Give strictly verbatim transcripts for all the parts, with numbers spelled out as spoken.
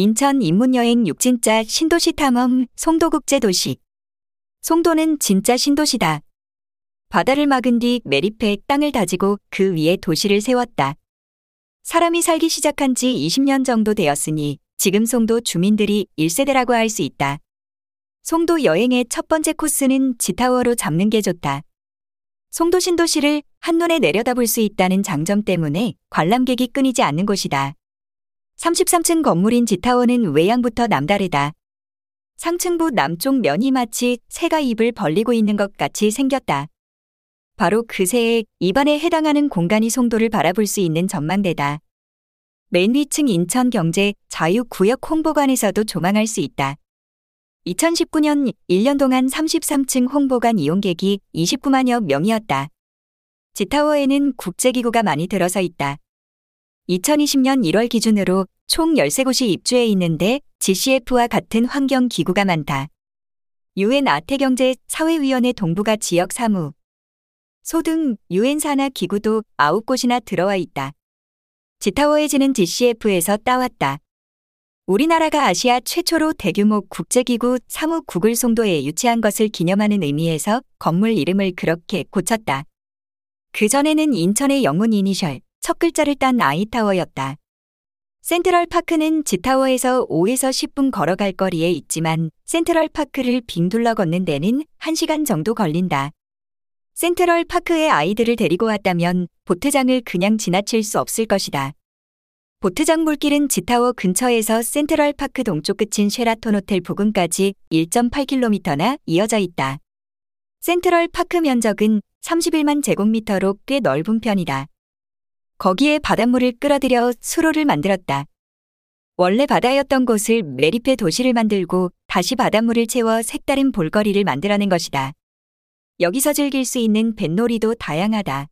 인천 입문여행 육 진짜 신도시 탐험 송도국제도시. 송도는 진짜 신도시다. 바다를 막은 뒤 매립해 땅을 다지고 그 위에 도시를 세웠다. 사람이 살기 시작한 지 이십 년 정도 되었으니 지금 송도 주민들이 일 세대라고 할 수 있다. 송도 여행의 첫 번째 코스는 지 타워로 잡는 게 좋다. 송도 신도시를 한눈에 내려다볼 수 있다는 장점 때문에 관람객이 끊이지 않는 곳이다. 삼십삼 층 건물인 지 타워는 외양부터 남다르다. 상층부 남쪽 면이 마치 새가 입을 벌리고 있는 것 같이 생겼다. 바로 그 새의 입안에 해당하는 공간이 송도를 바라볼 수 있는 전망대다. 맨 위층 인천경제자유구역 홍보관에서도 조망할 수 있다. 이천십구 년 일 년 동안 삼십삼 층 홍보관 이용객이 이십구만여 명이었다. 지 타워에는 국제기구가 많이 들어서 있다. 이천이십 년 일 월 기준으로 총 십삼 곳이 입주해 있는데 지 씨 에프와 같은 환경기구가 많다. 유엔 아태경제사회위원회 동북아 지역 사무, 소등 유엔 산하 기구도 아홉 곳이나 들어와 있다. 지 타워의 지는 지 씨 에프에서 따왔다. 우리나라가 아시아 최초로 대규모 국제기구 사무국을 송도에 유치한 것을 기념하는 의미에서 건물 이름을 그렇게 고쳤다. 그전에는 인천의 영문 이니셜, 첫 글자를 딴 아이타워였다. 센트럴파크는 지 타워에서 오에서 십 분 걸어갈 거리에 있지만 센트럴파크를 빙둘러 걷는 데는 한 시간 정도 걸린다. 센트럴파크에 아이들을 데리고 왔다면 보트장을 그냥 지나칠 수 없을 것이다. 보트장 물길은 지 타워 근처에서 센트럴파크 동쪽 끝인 쉐라톤 호텔 부근까지 일 점 팔 킬로미터나 이어져 있다. 센트럴파크 면적은 삼십일만 제곱미터로 꽤 넓은 편이다. 거기에 바닷물을 끌어들여 수로를 만들었다. 원래 바다였던 곳을 매립해 도시를 만들고 다시 바닷물을 채워 색다른 볼거리를 만들어낸 것이다. 여기서 즐길 수 있는 뱃놀이도 다양하다.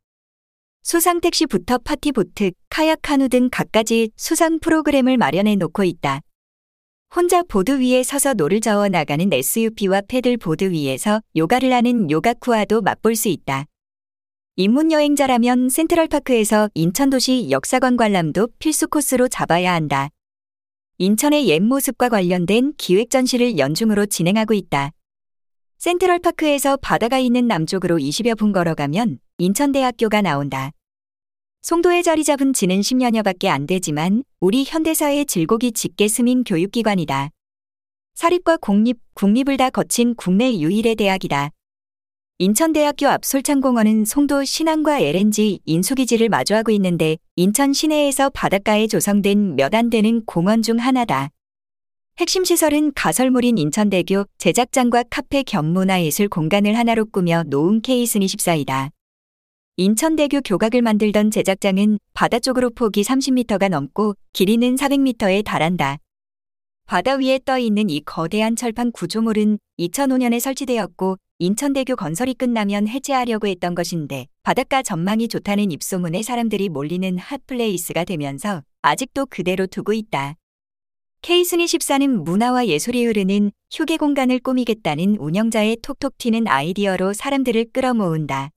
수상택시부터 파티보트, 카약 카누 등 갖가지 수상 프로그램을 마련해 놓고 있다. 혼자 보드 위에 서서 노를 저어 나가는 에스 유 피와 패들보드 위에서 요가를 하는 요가쿠아도 맛볼 수 있다. 입문여행자라면 센트럴파크에서 인천도시 역사관 관람도 필수 코스로 잡아야 한다. 인천의 옛 모습과 관련된 기획전시를 연중으로 진행하고 있다. 센트럴파크에서 바다가 있는 남쪽으로 이십여 분 걸어가면 인천대학교가 나온다. 송도에 자리 잡은 지는 십 년여밖에 안 되지만 우리 현대사의 질곡이 짙게 스민 교육기관이다. 사립과 공립, 국립을 다 거친 국내 유일의 대학이다. 인천대학교 앞 솔창공원은 송도 신항과 엘 엔 지 인수기지를 마주하고 있는데 인천 시내에서 바닷가에 조성된 몇 안 되는 공원 중 하나다. 핵심 시설은 가설물인 인천대교 제작장과 카페 겸 문화예술 공간을 하나로 꾸며 놓은 케이 이십사이다. 인천대교 교각을 만들던 제작장은 바다 쪽으로 폭이 삼십 미터가 넘고 길이는 사백 미터에 달한다. 바다 위에 떠 있는 이 거대한 철판 구조물은 이천오 년에 설치되었고 인천대교 건설이 끝나면 해체하려고 했던 것인데 바닷가 전망이 좋다는 입소문에 사람들이 몰리는 핫플레이스가 되면서 아직도 그대로 두고 있다. 케이 이십사는 문화와 예술이 흐르는 휴게 공간을 꾸미겠다는 운영자의 톡톡 튀는 아이디어로 사람들을 끌어모은다.